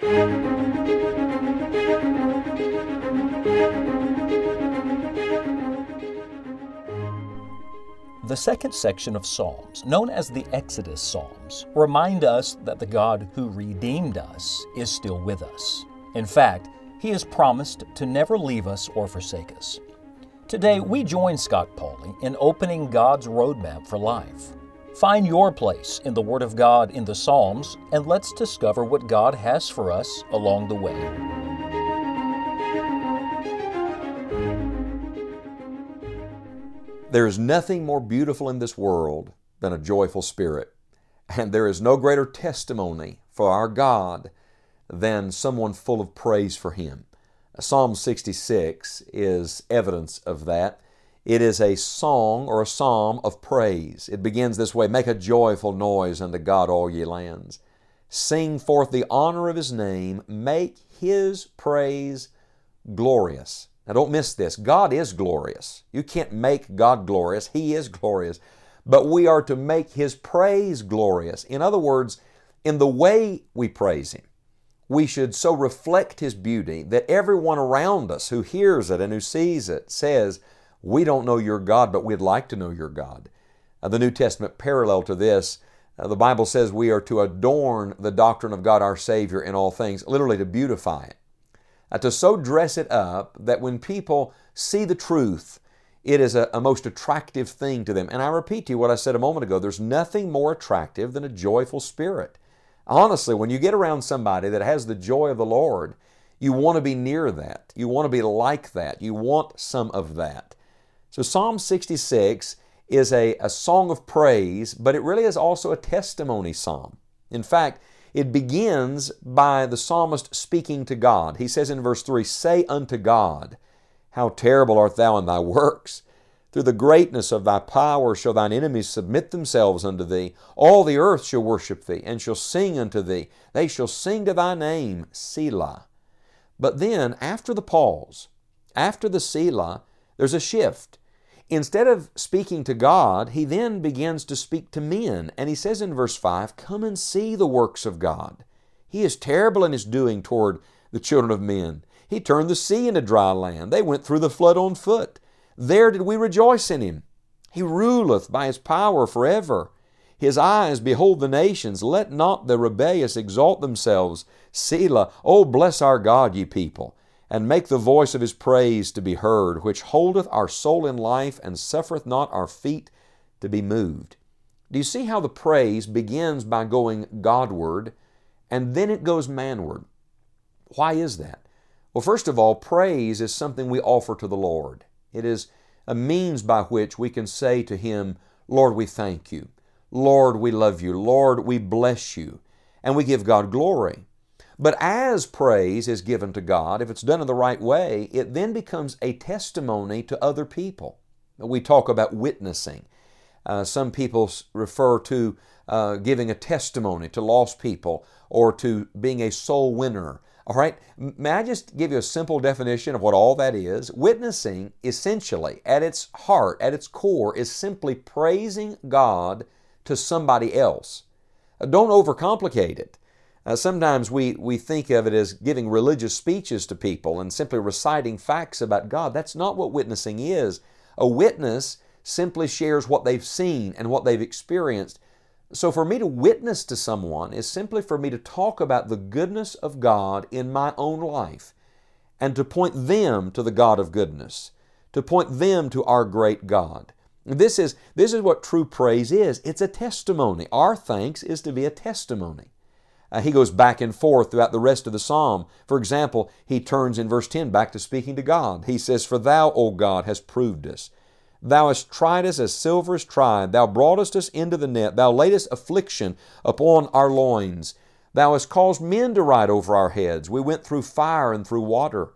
The second section of Psalms, known as the Exodus Psalms, remind us that the God who redeemed us is still with us. In fact, He has promised to never leave us or forsake us. Today, we join Scott Pauley in opening God's roadmap for life. Find your place in the Word of God in the Psalms, and let's discover what God has for us along the way. There is nothing more beautiful in this world than a joyful spirit, and there is no greater testimony for our God than someone full of praise for Him. Psalm 66 is evidence of that. It is a song or a psalm of praise. It begins this way, "Make a joyful noise unto God, all ye lands. Sing forth the honor of His name. Make His praise glorious." Now, don't miss this. God is glorious. You can't make God glorious. He is glorious. But we are to make His praise glorious. In other words, in the way we praise Him, we should so reflect His beauty that everyone around us who hears it and who sees it says, "We don't know your God, but we'd like to know your God." The New Testament parallel to this, the Bible says we are to adorn the doctrine of God our Savior in all things, literally to beautify it. To so dress it up that when people see the truth, it is a most attractive thing to them. And I repeat to you what I said a moment ago, there's nothing more attractive than a joyful spirit. Honestly, when you get around somebody that has the joy of the Lord, you want to be near that. You want to be like that. You want some of that. So Psalm 66 is a song of praise, but it really is also a testimony psalm. In fact, it begins by the psalmist speaking to God. He says in verse 3, "Say unto God, how terrible art thou in thy works! Through the greatness of thy power shall thine enemies submit themselves unto thee. All the earth shall worship thee, and shall sing unto thee. They shall sing to thy name, Selah." But then, after the pause, after the Selah, there's a shift. Instead of speaking to God, he then begins to speak to men. And he says in verse 5, "Come and see the works of God. He is terrible in his doing toward the children of men. He turned the sea into dry land. They went through the flood on foot. There did we rejoice in him. He ruleth by his power forever. His eyes behold the nations. Let not the rebellious exalt themselves. Selah. Oh, bless our God, ye people. And make the voice of his praise to be heard, which holdeth our soul in life, and suffereth not our feet to be moved." Do you see how the praise begins by going Godward, and then it goes manward? Why is that? Well, first of all, praise is something we offer to the Lord. It is a means by which we can say to Him, "Lord, we thank you. Lord, we love you. Lord, we bless you." And we give God glory. But as praise is given to God, if it's done in the right way, it then becomes a testimony to other people. We talk about witnessing. Some people refer to giving a testimony to lost people or to being a soul winner. All right, may I just give you a simple definition of what all that is? Witnessing, essentially, at its heart, at its core, is simply praising God to somebody else. Don't overcomplicate it. Sometimes we think of it as giving religious speeches to people and simply reciting facts about God. That's not what witnessing is. A witness simply shares what they've seen and what they've experienced. So for me to witness to someone is simply for me to talk about the goodness of God in my own life and to point them to the God of goodness, to point them to our great God. This is what true praise is. It's a testimony. Our thanks is to be a testimony. He goes back and forth throughout the rest of the psalm. For example, he turns in verse 10 back to speaking to God. He says, "For thou, O God, hast proved us. Thou hast tried us as silver is tried. Thou broughtest us into the net. Thou laidest affliction upon our loins. Thou hast caused men to ride over our heads. We went through fire and through water,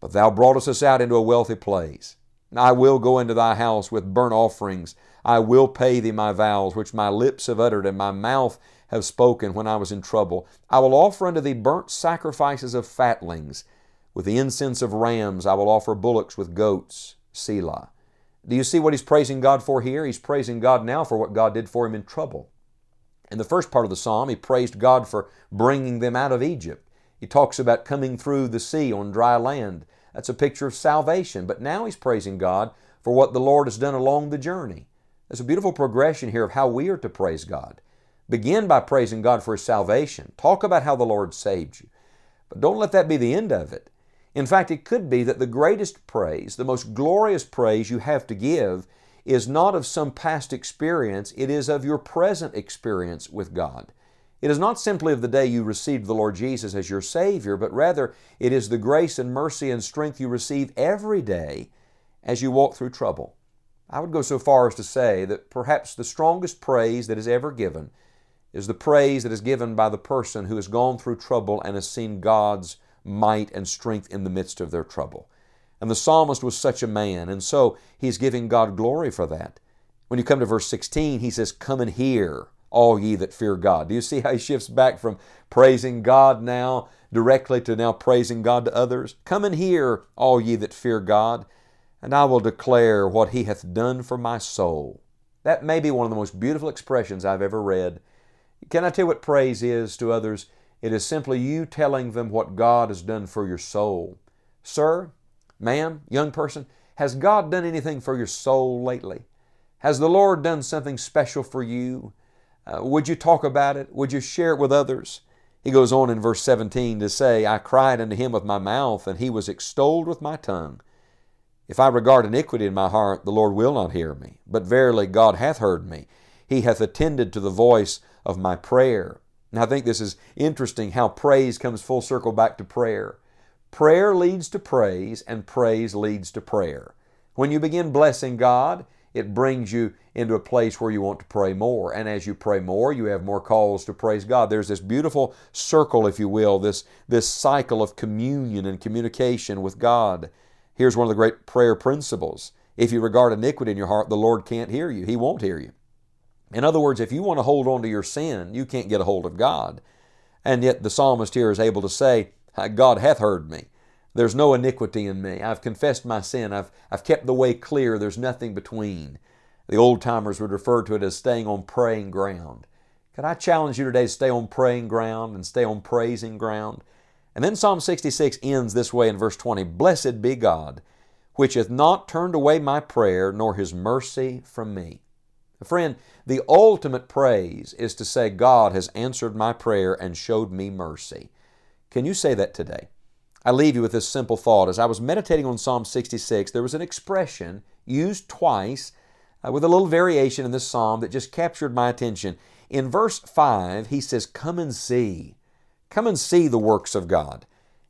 but thou broughtest us out into a wealthy place. I will go into thy house with burnt offerings. I will pay thee my vows, which my lips have uttered, and my mouth have spoken when I was in trouble. I will offer unto thee burnt sacrifices of fatlings. With the incense of rams I will offer bullocks with goats, Selah." Do you see what he's praising God for here? He's praising God now for what God did for him in trouble. In the first part of the psalm, he praised God for bringing them out of Egypt. He talks about coming through the sea on dry land. That's a picture of salvation. But now he's praising God for what the Lord has done along the journey. There's a beautiful progression here of how we are to praise God. Begin by praising God for His salvation. Talk about how the Lord saved you. But don't let that be the end of it. In fact, it could be that the greatest praise, the most glorious praise you have to give is not of some past experience. It is of your present experience with God. It is not simply of the day you received the Lord Jesus as your Savior, but rather it is the grace and mercy and strength you receive every day as you walk through trouble. I would go so far as to say that perhaps the strongest praise that is ever given is the praise that is given by the person who has gone through trouble and has seen God's might and strength in the midst of their trouble. And the psalmist was such a man, and so he's giving God glory for that. When you come to verse 16, he says, "Come and hear, all ye that fear God." Do you see how he shifts back from praising God now directly to now praising God to others? "Come and hear, all ye that fear God, and I will declare what He hath done for my soul." That may be one of the most beautiful expressions I've ever read. Can I tell you what praise is to others? It is simply you telling them what God has done for your soul. Sir, ma'am, young person, has God done anything for your soul lately? Has the Lord done something special for you? Would you talk about it? Would you share it with others? He goes on in verse 17 to say, "I cried unto Him with my mouth, and He was extolled with my tongue. If I regard iniquity in my heart, the Lord will not hear me. But verily God hath heard me. He hath attended to the voice of my prayer." Now I think this is interesting how praise comes full circle back to prayer. Prayer leads to praise, and praise leads to prayer. When you begin blessing God, it brings you into a place where you want to pray more. And as you pray more, you have more calls to praise God. There's this beautiful circle, if you will, this cycle of communion and communication with God. Here's one of the great prayer principles. If you regard iniquity in your heart, the Lord can't hear you. He won't hear you. In other words, if you want to hold on to your sin, you can't get a hold of God. And yet the psalmist here is able to say, "God hath heard me. There's no iniquity in me. I've confessed my sin. I've kept the way clear. There's nothing between." The old-timers would refer to it as staying on praying ground. Could I challenge you today to stay on praying ground and stay on praising ground? And then Psalm 66 ends this way in verse 20, "Blessed be God, which hath not turned away my prayer, nor His mercy from me." Friend, the ultimate praise is to say, "God has answered my prayer and showed me mercy." Can you say that today? I leave you with this simple thought. As I was meditating on Psalm 66, there was an expression used twice with a little variation in this psalm that just captured my attention. In verse 5, he says, "Come and see." Come and see the works of God.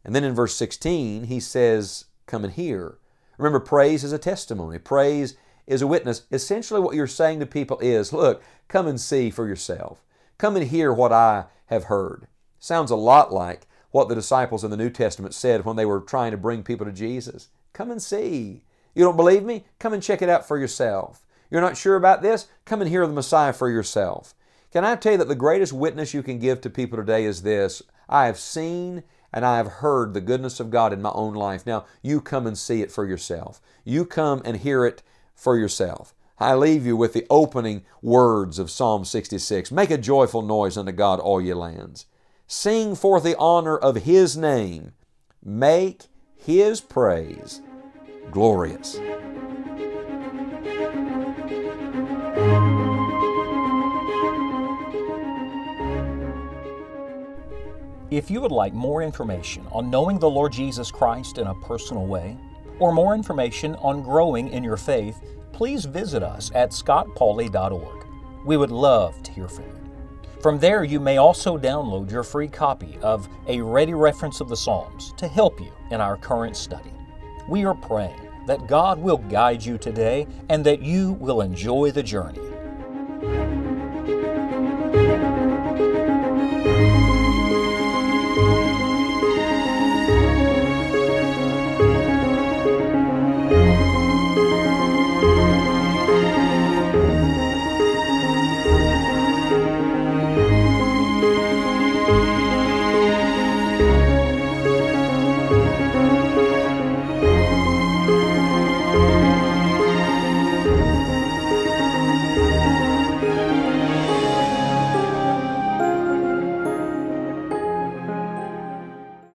And then in verse 16, he says, "Come and hear." Remember, praise is a testimony. Praise is a witness. Essentially what you're saying to people is, look, come and see for yourself. Come and hear what I have heard. Sounds a lot like what the disciples in the New Testament said when they were trying to bring people to Jesus. Come and see. You don't believe me? Come and check it out for yourself. You're not sure about this? Come and hear the Messiah for yourself. Can I tell you that the greatest witness you can give to people today is this: I have seen and I have heard the goodness of God in my own life. Now, you come and see it for yourself. You come and hear it for yourself. I leave you with the opening words of Psalm 66. "Make a joyful noise unto God, all ye lands. Sing forth the honor of His name. Make His praise glorious." If you would like more information on knowing the Lord Jesus Christ in a personal way, or more information on growing in your faith, please visit us at scottpauley.org. We would love to hear from you. From there, you may also download your free copy of A Ready Reference of the Psalms to help you in our current study. We are praying that God will guide you today and that you will enjoy the journey.